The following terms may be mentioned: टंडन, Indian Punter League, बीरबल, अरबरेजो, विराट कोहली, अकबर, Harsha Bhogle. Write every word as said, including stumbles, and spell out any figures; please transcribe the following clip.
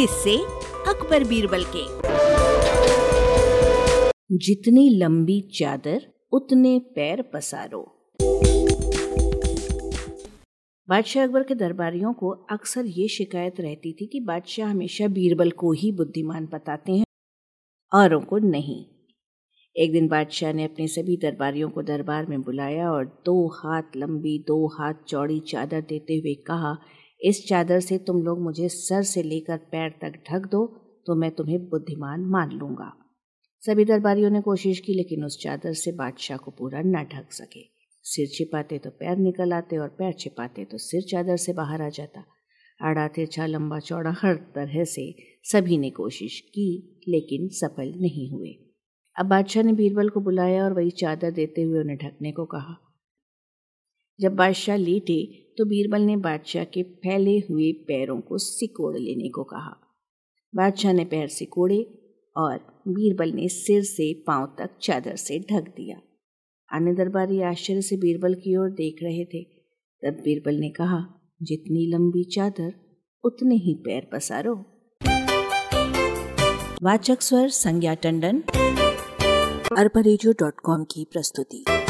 किस्से अकबर बीरबल के। जितनी लंबी चादर उतने पैर पसारो। बादशाह अकबर के दरबारियों को अक्सर ये शिकायत रहती थी कि बादशाह हमेशा बीरबल को ही बुद्धिमान बताते हैं, औरों को नहीं। एक दिन बादशाह ने अपने सभी दरबारियों को दरबार में बुलाया और दो हाथ लंबी दो हाथ चौड़ी चादर देते हुए कहा, इस चादर से तुम लोग मुझे सर से लेकर पैर तक ढक दो तो मैं तुम्हें बुद्धिमान मान लूँगा। सभी दरबारियों ने कोशिश की, लेकिन उस चादर से बादशाह को पूरा न ढक सके। सिर छिपाते तो पैर निकल आते और पैर छिपाते तो सिर चादर से बाहर आ जाता। आड़ा तिरछा लंबा चौड़ा हर तरह से सभी ने कोशिश की, लेकिन सफल नहीं हुए। अब बादशाह ने बीरबल को बुलाया और वही चादर देते हुए उन्हें ढकने को कहा। जब बादशाह लेटे तो बीरबल ने बादशाह के फैले हुए पैरों को सिकोड़ लेने को कहा। बादशाह ने पैर सिकोड़े और बीरबल ने सिर से पांव तक चादर से ढक दिया। अन्य दरबारी आश्चर्य से बीरबल की ओर देख रहे थे। तब बीरबल ने कहा, जितनी लंबी चादर उतने ही पैर पसारो। वाचक स्वर संज्ञा टंडन, अरबरेजो डॉट कॉम की प्रस्तुति।